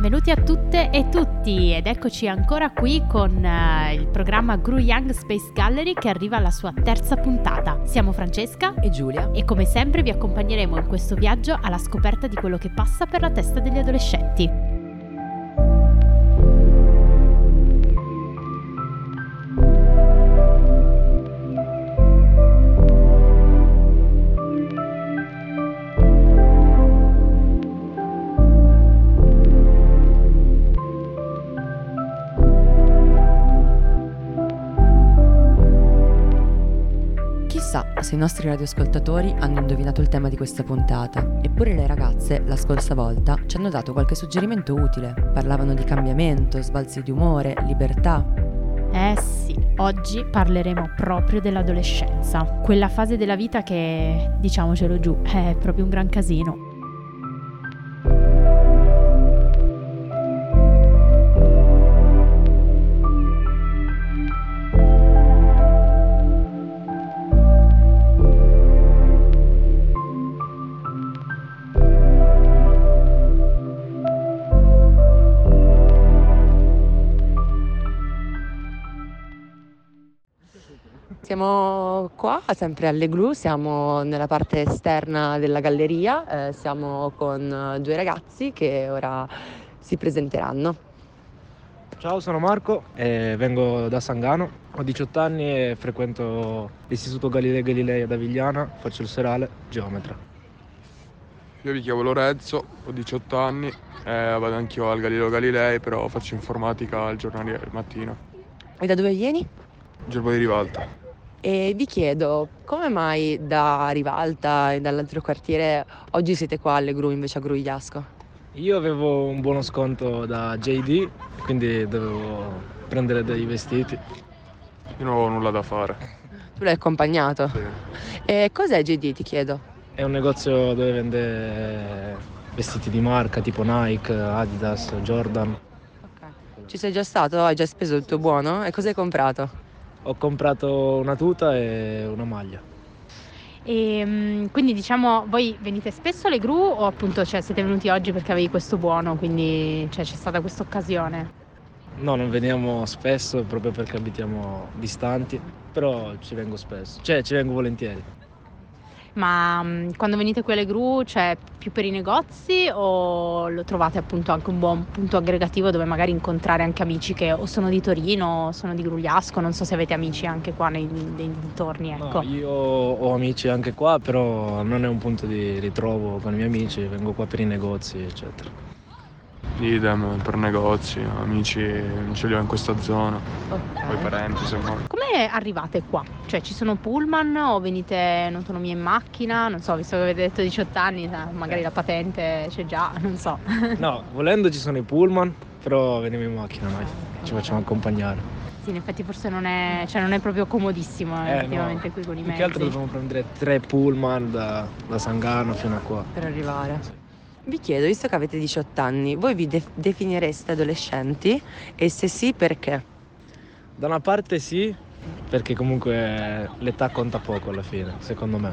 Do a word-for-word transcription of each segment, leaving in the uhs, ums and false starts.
benvenuti a tutte e tutti ed eccoci ancora qui con uh, il programma Gru Young Space Gallery che arriva alla sua terza puntata. Siamo Francesca e Giulia e come sempre vi accompagneremo in questo viaggio alla scoperta di quello che passa per la testa degli adolescenti. Se i nostri radioascoltatori hanno indovinato il tema di questa puntata, eppure le ragazze la scorsa volta ci hanno dato qualche suggerimento utile. Parlavano di cambiamento, sbalzi di umore, libertà. Eh sì, oggi parleremo proprio dell'adolescenza, quella fase della vita che, diciamocelo giù, è proprio un gran casino. Siamo qua, sempre alle Gru, siamo nella parte esterna della galleria, eh, siamo con due ragazzi che ora si presenteranno. Ciao, sono Marco, eh, vengo da Sangano, ho diciotto anni e frequento l'Istituto Galileo Galilei ad Avigliana, faccio il serale, geometra. Io mi chiamo Lorenzo, ho diciotto anni, eh, vado anch'io al Galileo Galilei, però faccio informatica al giornaliere il mattino. E da dove vieni? Gerbo di Rivalta. E vi chiedo, come mai da Rivalta e dall'altro quartiere oggi siete qua alle Gru invece a Grugliasco? Io avevo un buono sconto da J D, quindi dovevo prendere dei vestiti. Io non avevo nulla da fare. Tu l'hai accompagnato? Sì. E cos'è J D, ti chiedo? È un negozio dove vende vestiti di marca tipo Nike, Adidas, Jordan. Okay. Ci sei già stato? Hai già speso il tuo buono? E cosa hai comprato? Ho comprato una tuta e una maglia. E quindi diciamo, voi venite spesso alle Gru o appunto cioè, siete venuti oggi perché avevi questo buono, quindi cioè, c'è stata questa occasione? No, non veniamo spesso proprio perché abitiamo distanti, però ci vengo spesso, cioè ci vengo volentieri. Ma quando venite qui alle Gru, cioè più per i negozi o lo trovate appunto anche un buon punto aggregativo dove magari incontrare anche amici che o sono di Torino o sono di Grugliasco, non so se avete amici anche qua nei, nei dintorni, ecco. No, io ho amici anche qua, però non è un punto di ritrovo con i miei amici, vengo qua per i negozi, eccetera. Idem, per negozi, amici non ce li ho in questa zona, okay. Poi parenti se vuoi. Come arrivate qua? Cioè ci sono pullman o venite in autonomia in macchina? Non so, visto che avete detto diciotto anni, magari eh. la patente c'è già, non so. No, volendo ci sono i pullman, però veniamo in macchina noi, okay. Ci facciamo accompagnare. Sì, in effetti forse non è, cioè non è proprio comodissimo eh, effettivamente no. Qui con i mezzi. Più che altro dobbiamo prendere tre pullman da, da Sangano fino a qua. Per arrivare. Sì. Vi chiedo, visto che avete diciotto anni, voi vi de- definireste adolescenti? E se sì, perché? Da una parte sì, perché comunque l'età conta poco alla fine, secondo me.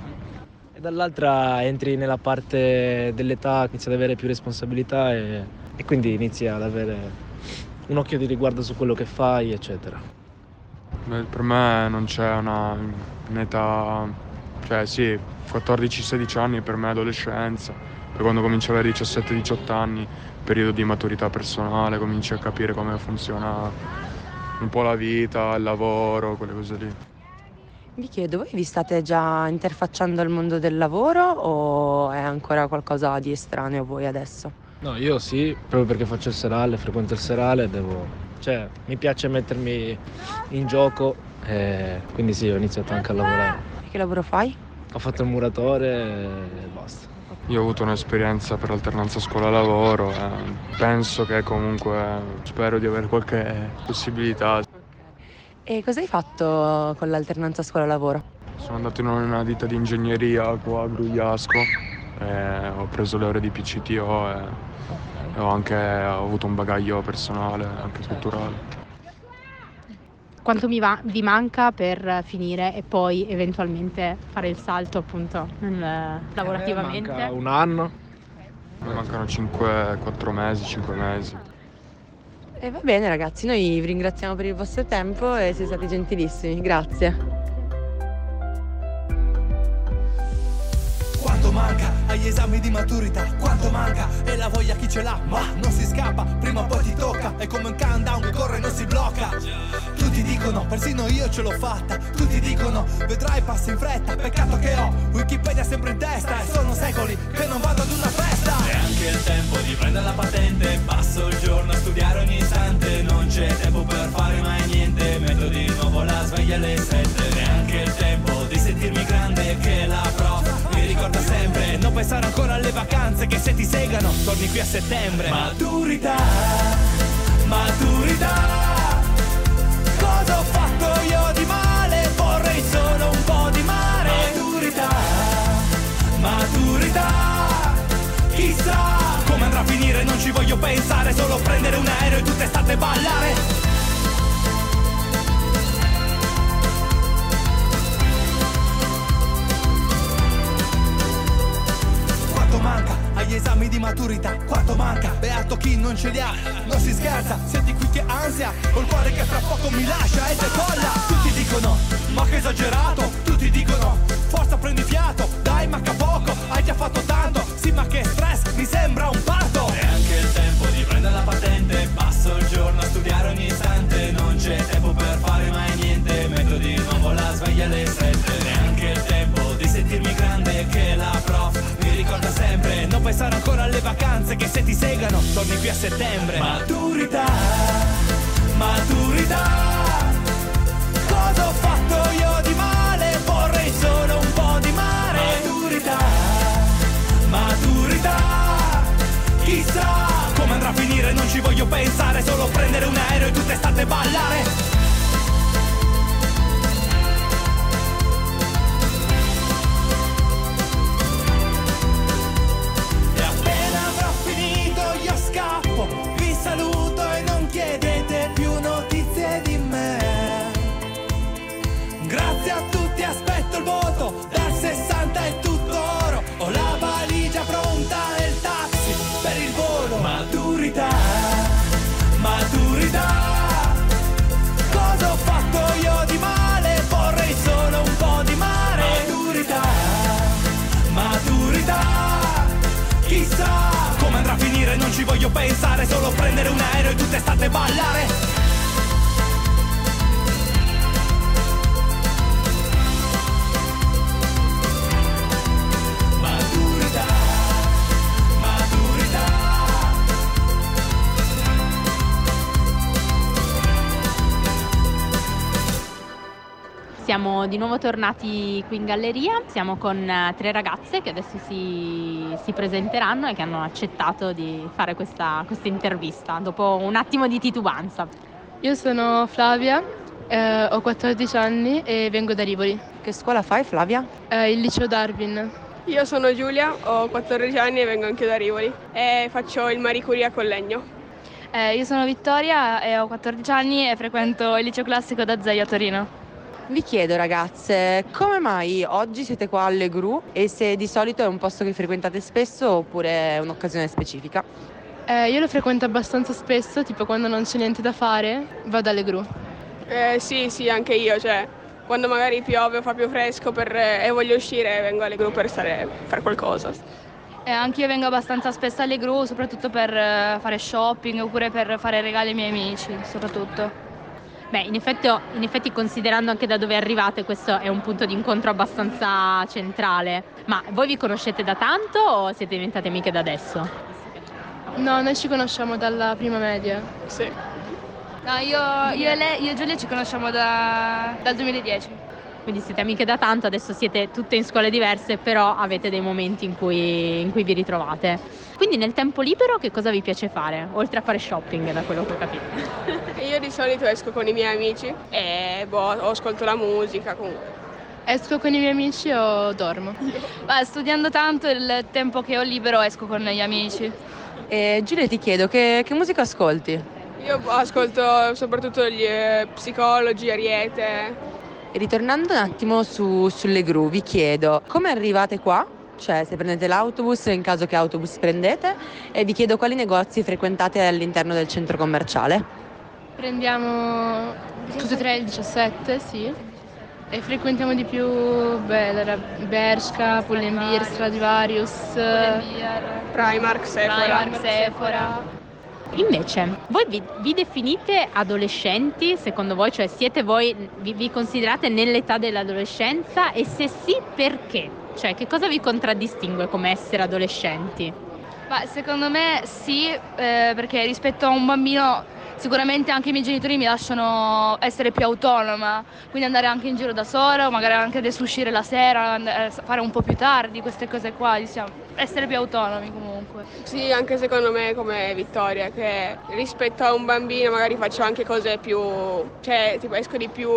E dall'altra entri nella parte dell'età, inizi ad avere più responsabilità e, e quindi inizi ad avere un occhio di riguardo su quello che fai, eccetera. Per me non c'è una, un'età... Cioè sì, quattordici sedici anni per me è adolescenza. Quando cominci ad avere diciassette diciotto anni, periodo di maturità personale, cominci a capire come funziona un po' la vita, il lavoro, quelle cose lì. Vi chiedo, voi vi state già interfacciando al mondo del lavoro o è ancora qualcosa di estraneo a voi adesso? No, io sì, proprio perché faccio il serale, frequento il serale, devo... Cioè, mi piace mettermi in gioco, e quindi sì, ho iniziato anche a lavorare. E che lavoro fai? Ho fatto il muratore e basta. Io ho avuto un'esperienza per alternanza scuola-lavoro, eh. penso che comunque spero di avere qualche possibilità. E cosa hai fatto con l'alternanza scuola-lavoro? Sono andato in una ditta di ingegneria qua a Grugliasco, eh, ho preso le ore di P C T O e ho anche ho avuto un bagaglio personale, anche culturale. Quanto mi va, vi manca per finire e poi eventualmente fare il salto appunto eh, lavorativamente? Eh, manca un anno, Mi mancano cinque, quattro mesi, cinque mesi. E va bene ragazzi, noi vi ringraziamo per il vostro tempo e siete stati gentilissimi, grazie. Quanto manca agli esami di maturità, quanto manca e la voglia chi ce l'ha, ma non si scappa, prima o poi ti tocca, è come un countdown che corre e non si blocca. Tutti dicono, persino io ce l'ho fatta, tutti dicono, vedrai passa in fretta, peccato che ho Wikipedia sempre in testa e sono secoli che non vado ad una festa. E anche il tempo di prendere la patente, passo il giorno a studiare ogni istante, non c'è tempo per fare mai niente, metto di nuovo la sveglia alle sette. E anche il tempo di sentirmi grande che la prof mi ricorda sempre, non pensare ancora alle vacanze che se ti segano torni qui a settembre. Maturità, maturità, cosa ho fatto io di male? Vorrei solo un po' di mare. Maturità, maturità, chissà come andrà a finire, non ci voglio pensare, solo prendere un aereo e tutta estate ballare. Manca agli esami di maturità, quanto manca, beato chi non ce li ha, non si scherza, senti qui che ansia, ho il cuore che fra poco mi lascia e decolla. Tutti dicono, ma che esagerato, tutti dicono, forza prendi fiato, dai manca poco, hai già fatto tanto, sì ma che stress, mi sembra un parto. E anche il tempo di prendere la patente, passo il giorno a studiare ogni istante, non c'è tempo per fare mai niente, metto di nuovo la sveglia alle sette. E anche il tempo di sentirmi grande che la prof mi ricorda sempre, non pensare ancora alle vacanze che se ti segano torni qui a settembre. Maturità, maturità, cosa ho fatto io di male? Vorrei solo un po' di mare. Maturità, maturità, chissà come andrà a finire, non ci voglio pensare, solo prendere un aereo e tutta estate ballare. Vi saluto e non chiedete più notizie di me. Grazie a tutti, aspetto il voto, dal sessanta è tutto oro. Ho la valigia pronta e il taxi per il volo. Maturità, maturità, cosa ho fatto io di male? Vorrei solo un po' di mare. Maturità, maturità, chissà come andrà a finire, non ci voglio pensare, solo prendere un aereo e tutta estate ballare. Maturità, maturità, siamo di nuovo tornati qui in galleria, siamo con tre ragazze che adesso si si presenteranno e che hanno accettato di fare questa, questa intervista dopo un attimo di titubanza. Io sono Flavia, eh, ho quattordici anni e vengo da Rivoli. Che scuola fai, Flavia? Eh, il liceo Darwin. Io sono Giulia, ho quattordici anni e vengo anche da Rivoli e faccio il Marie Curie a Collegno. Eh, io sono Vittoria e ho quattordici anni e frequento il liceo classico d'Azeglio a Torino. Vi chiedo ragazze, come mai oggi siete qua alle Gru e se di solito è un posto che frequentate spesso oppure è un'occasione specifica? Eh, io lo frequento abbastanza spesso, tipo quando non c'è niente da fare vado alle Gru. Eh, sì, sì, anche io, cioè quando magari piove o fa più fresco per, eh, e voglio uscire vengo alle Gru per stare, fare qualcosa. Eh, anche io vengo abbastanza spesso alle Gru, soprattutto per eh, fare shopping oppure per fare regali ai miei amici, soprattutto. Beh, in effetti, in effetti considerando anche da dove arrivate, questo è un punto di incontro abbastanza centrale. Ma voi vi conoscete da tanto o siete diventate amiche da adesso? No, noi ci conosciamo dalla prima media. Sì. No, io, io, e, lei, io e Giulia ci conosciamo da, dal duemiladieci. Quindi siete amiche da tanto, adesso siete tutte in scuole diverse, però avete dei momenti in cui, in cui vi ritrovate. Quindi nel tempo libero che cosa vi piace fare? Oltre a fare shopping, da quello che ho capito. Io di solito esco con i miei amici e boh, ascolto la musica comunque. Esco con i miei amici o dormo? Ma studiando tanto il tempo che ho libero esco con gli amici. E Giulia ti chiedo che, che musica ascolti? Io ascolto soprattutto gli eh, psicologi, Ariete. E ritornando un attimo su, sulle Gru, vi chiedo come arrivate qua cioè se prendete l'autobus, in caso che autobus prendete, e vi chiedo quali negozi frequentate all'interno del centro commerciale. Prendiamo tutti e tre il diciassette, sì, e frequentiamo di più beh, Bershka, Pull and Bear, Stradivarius, Pull and Bear, Primark, Sephora. Primark, Sephora. Invece, voi vi, vi definite adolescenti, secondo voi? Cioè siete voi, vi, vi considerate nell'età dell'adolescenza? E se sì, perché? Cioè che cosa vi contraddistingue come essere adolescenti? Ma secondo me sì, eh, perché rispetto a un bambino sicuramente anche i miei genitori mi lasciano essere più autonoma, quindi andare anche in giro da sola, magari anche adesso uscire la sera, fare un po' più tardi, queste cose qua, diciamo, essere più autonomi comunque. Sì, anche secondo me come Vittoria, che rispetto a un bambino magari faccio anche cose più, cioè tipo esco di più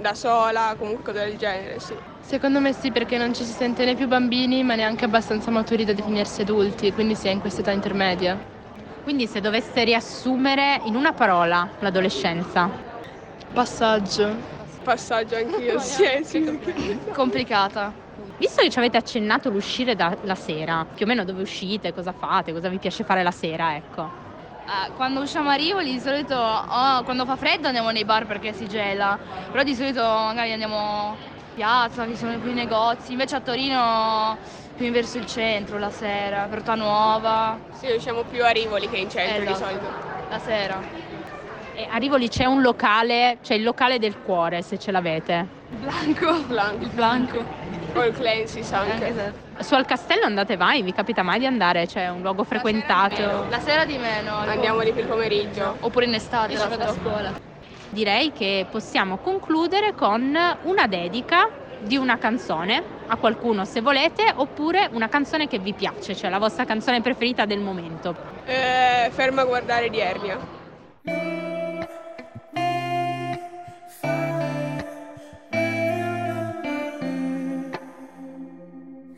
da sola, comunque cose del genere, sì. Secondo me sì, perché non ci si sente né più bambini ma neanche abbastanza maturi da definirsi adulti, quindi si è in questa età intermedia. Quindi se doveste riassumere in una parola l'adolescenza? Passaggio. Passaggio anch'io, oh, sì, è sì. Complicata. complicata. Visto che ci avete accennato l'uscire da, la sera, più o meno dove uscite, cosa fate, cosa vi piace fare la sera, ecco? Uh, quando usciamo a Rivoli di solito, oh, quando fa freddo andiamo nei bar perché si gela, però di solito magari andiamo in piazza, che sono più i negozi, invece a Torino più verso il centro la sera, Porta Nuova. Sì, usciamo più a Rivoli che in centro, esatto, di solito. La sera. E a Rivoli c'è un locale, c'è il locale del cuore, se ce l'avete. Blanco. Blanco. Il Blanco. O il Clancy's anche. Esatto. Su al castello andate mai? Vi capita mai di andare? C'è un luogo frequentato? La sera di meno. Andiamo lì per il pomeriggio. Oppure in estate, la da scuola. Direi che possiamo concludere con una dedica di una canzone a qualcuno, se volete, oppure una canzone che vi piace, cioè la vostra canzone preferita del momento. Eh, Ferma a guardare di Ernia.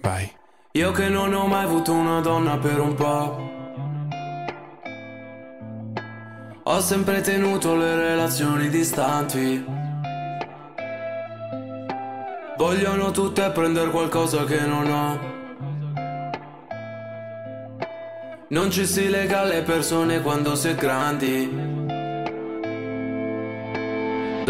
Vai. Io che non ho mai avuto una donna per un po', ho sempre tenuto le relazioni distanti. Vogliono tutte prendere qualcosa che non ho. Non ci si lega alle persone quando si è grandi.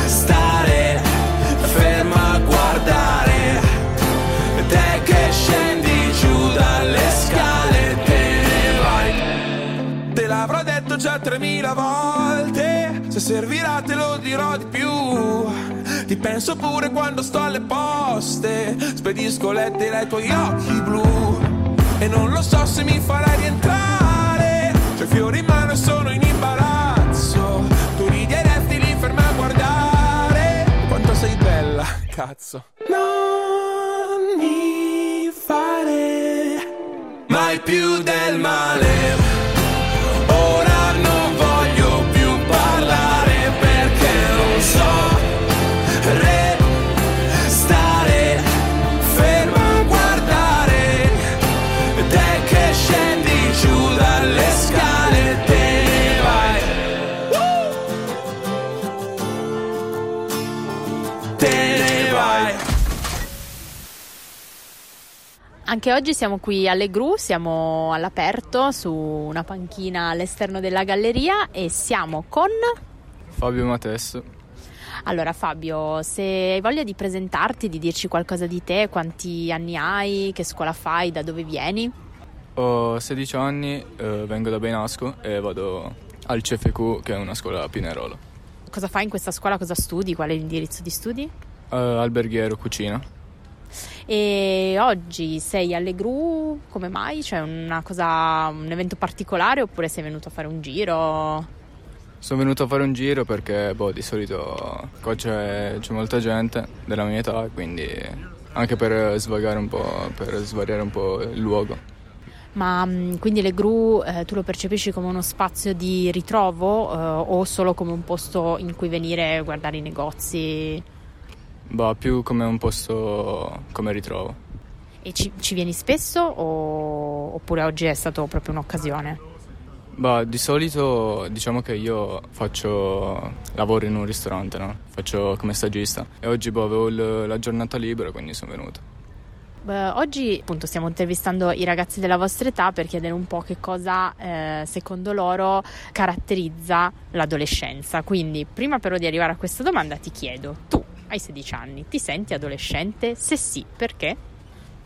restare ferma a guardare te che scendi giù dalle scale. Te ne vai. Te l'avrò detto già tremila volte, se servirà te lo dirò di più. Ti penso pure quando sto alle poste, spedisco lettere ai tuoi occhi blu. E non lo so se mi farai rientrare, C'ho fiori in mano e sono in imbarazzo. Tu ridi e resti lì ferma a guardare. Quanto sei bella, cazzo. Non mi fare mai più del male. Ora non voglio più parlare perché non so re- Anche oggi siamo qui alle Gru, siamo all'aperto su una panchina all'esterno della galleria e siamo con Fabio Matesso. Allora Fabio, se hai voglia di presentarti, di dirci qualcosa di te, quanti anni hai, che scuola fai, da dove vieni? Ho sedici anni, eh, vengo da Benasco e vado al C F Q, che è una scuola a Pinerolo. Cosa fai in questa scuola? Cosa studi? Qual è l'indirizzo di studi? Uh, alberghiero, cucina. E oggi sei alle Gru, come mai? C'è una cosa, un evento particolare oppure sei venuto a fare un giro? Sono venuto a fare un giro perché boh, di solito qua c'è, c'è molta gente della mia età, quindi anche per svagare un po', per svariare un po' il luogo. Ma quindi le Gru eh, tu lo percepisci come uno spazio di ritrovo eh, o solo come un posto in cui venire a guardare i negozi? Bah, più come un posto come ritrovo. E ci, ci vieni spesso o, oppure oggi è stato proprio un'occasione? Bah, di solito diciamo che io faccio lavoro in un ristorante, no? Faccio come stagista e oggi bah, avevo l- la giornata libera, quindi sono venuto. Beh, oggi appunto stiamo intervistando i ragazzi della vostra età per chiedere un po' che cosa eh, secondo loro caratterizza l'adolescenza. Quindi prima però di arrivare a questa domanda ti chiedo, tu hai sedici anni, ti senti adolescente? Se sì, perché?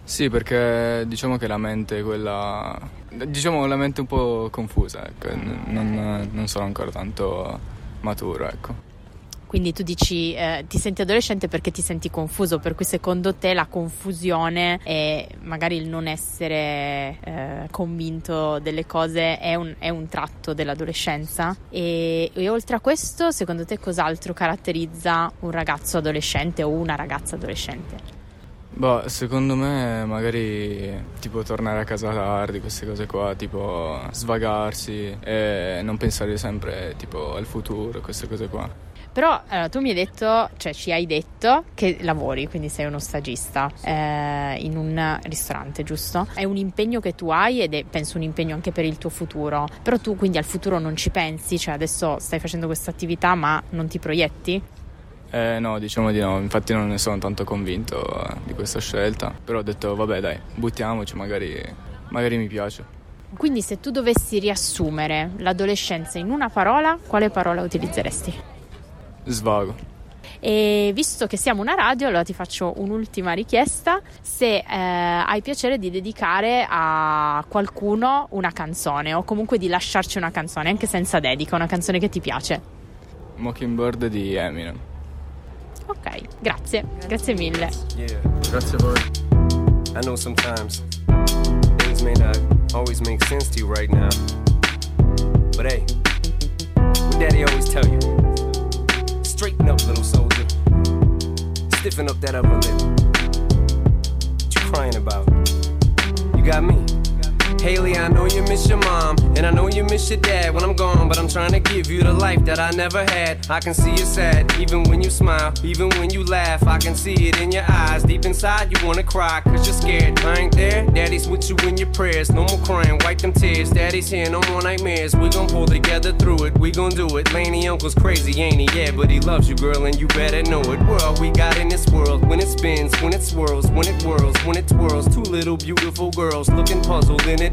Sì, perché diciamo che la mente è quella... diciamo la mente un po' confusa, ecco. non, non sono ancora tanto maturo, ecco. Quindi tu dici eh, ti senti adolescente perché ti senti confuso, per cui secondo te la confusione e magari il non essere eh, convinto delle cose è un, è un tratto dell'adolescenza? E, e oltre a questo, secondo te cos'altro caratterizza un ragazzo adolescente o una ragazza adolescente? Boh, secondo me magari tipo tornare a casa tardi, queste cose qua, tipo svagarsi e non pensare sempre tipo al futuro, queste cose qua. Però allora, tu mi hai detto, cioè ci hai detto che lavori, quindi sei uno stagista eh, in un ristorante, giusto? È un impegno che tu hai ed è penso un impegno anche per il tuo futuro. Però tu quindi al futuro non ci pensi? Cioè adesso stai facendo questa attività ma non ti proietti? Eh, no, diciamo di no, infatti non ne sono tanto convinto eh, di questa scelta. Però ho detto vabbè dai, buttiamoci, magari, magari mi piace. Quindi se tu dovessi riassumere l'adolescenza in una parola, quale parola utilizzeresti? Svago. E visto che siamo una radio, allora ti faccio un'ultima richiesta. Se eh, hai piacere di dedicare a qualcuno una canzone, o comunque di lasciarci una canzone, anche senza dedica, una canzone che ti piace. Mockingbird di Eminem. Ok, grazie, grazie mille. Yeah, grazie a voi. I know sometimes things may not always make sense to you right now, but hey, what daddy always tell you? Straighten up, little soldier. Stiffen up that upper lip. What you crying about? You got me. Haley, I know you miss your mom, and I know you miss your dad when I'm gone, but I'm trying to give you the life that I never had. I can see you're sad, even when you smile, even when you laugh, I can see it in your eyes. Deep inside, you wanna cry, cause you're scared. I ain't there, daddy's with you in your prayers. No more crying, wipe them tears, daddy's here, no more nightmares. We gon' pull together through it, we gon' do it. Laney uncle's crazy, ain't he? Yeah, but he loves you, girl, and you better know it. We're all we got in this world, when it spins, when it swirls, when it whirls, when it twirls. Two little beautiful girls, looking puzzled in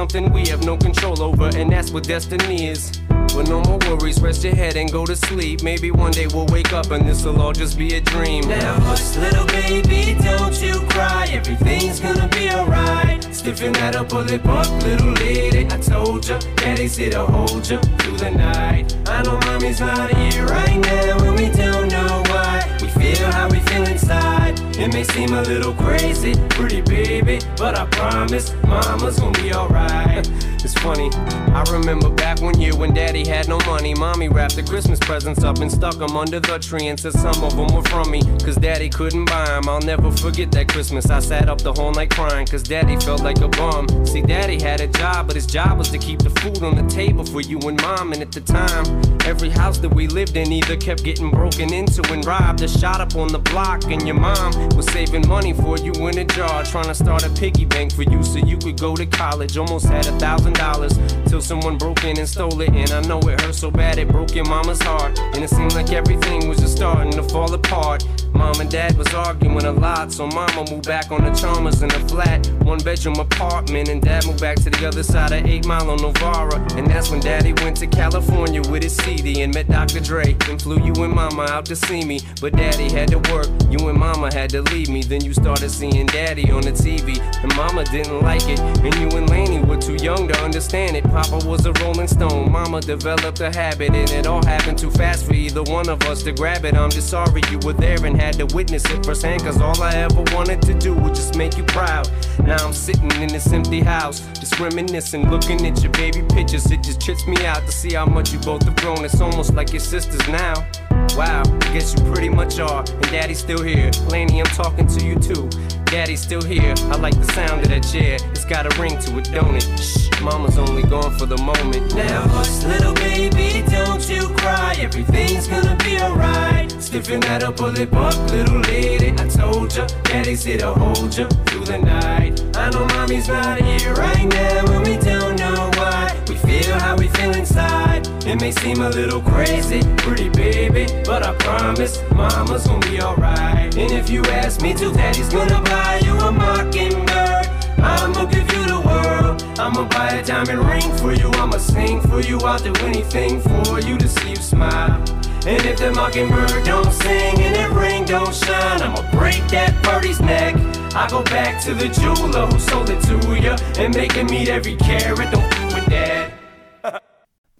something we have no control over, and that's what destiny is. But no more worries, rest your head and go to sleep. Maybe one day we'll wake up and this'll all just be a dream. Now hush, little baby, don't you cry. Everything's gonna be alright. Stiffen that up, pull it up, little lady. I told ya, daddy's here to hold ya through the night. I know mommy's not here right now, and we don't know why. We feel how we feel inside. It may seem a little crazy, pretty baby, but I promise, mama's gonna be alright. It's funny, I remember back one year when daddy had no money. Mommy wrapped the Christmas presents up and stuck them under the tree, and said some of them were from me, cause daddy couldn't buy them. I'll never forget that Christmas, I sat up the whole night crying, cause daddy felt like a bum. See, daddy had a job, but his job was to keep the food on the table for you and mom. And at the time, every house that we lived in either kept getting broken into and robbed or shot up on the block. And your mom was saving money for you in a jar, trying to start a piggy bank for you so you could go to college. Almost had a thousand dollars till someone broke in and stole it, and I know it hurt so bad it broke your mama's heart. And it seemed like everything was just starting to fall apart. Mom and dad was arguing a lot, so mama moved back on the Chalmers in a flat one bedroom apartment, and dad moved back to the other side of eight mile on Novara. And that's when daddy went to California with his C D and met Doctor Dre, and flew you and mama out to see me. But daddy had to work, you and mama had to leave me. Then you started seeing daddy on the T V, and mama didn't like it, and you and Lainey were too young to understand it. Papa was a rolling stone, mama developed a habit, and it all happened too fast for either one of us to grab it. I'm just sorry you were there and had to witness it firsthand, cause all I ever wanted to do was just make you proud. Now I'm sitting in this empty house, just reminiscing, looking at your baby pictures. It just trips me out to see how much you both have grown. It's almost like your sisters now. Wow, I guess you pretty much are. And daddy's still here, Lainey, I'm talking to you too. Daddy's still here, I like the sound of that chair. It's got a ring to it, don't it? Shh, mama's only gone for the moment. Now hush, little baby, don't you cry. Everything's gonna be alright. Stiffen that up, pull it up, little lady. I told ya, daddy's here to hold ya through the night. I know mommy's not here right now, and we don't know why. We feel how we feel inside. It may seem a little crazy, pretty baby, but I promise, mama's gonna be alright. And if you ask me to, daddy's gonna buy you a mockingbird. I'ma give you the world, I'ma buy a diamond ring for you, I'ma sing for you, I'll do anything for you to see you smile. And if the mockingbird don't sing and that ring don't shine, I'ma break that birdie's neck. I go back to the jeweler who sold it to ya, and make him eat every carrot, don't f*** with that.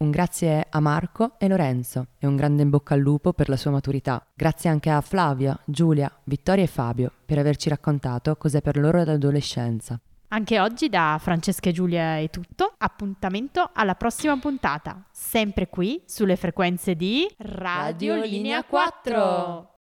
Un grazie a Marco e Lorenzo e un grande in bocca al lupo per la sua maturità. Grazie anche a Flavia, Giulia, Vittoria e Fabio per averci raccontato cos'è per loro l'adolescenza. Anche oggi da Francesca e Giulia è tutto. Appuntamento alla prossima puntata, sempre qui sulle frequenze di Radio Linea quattro.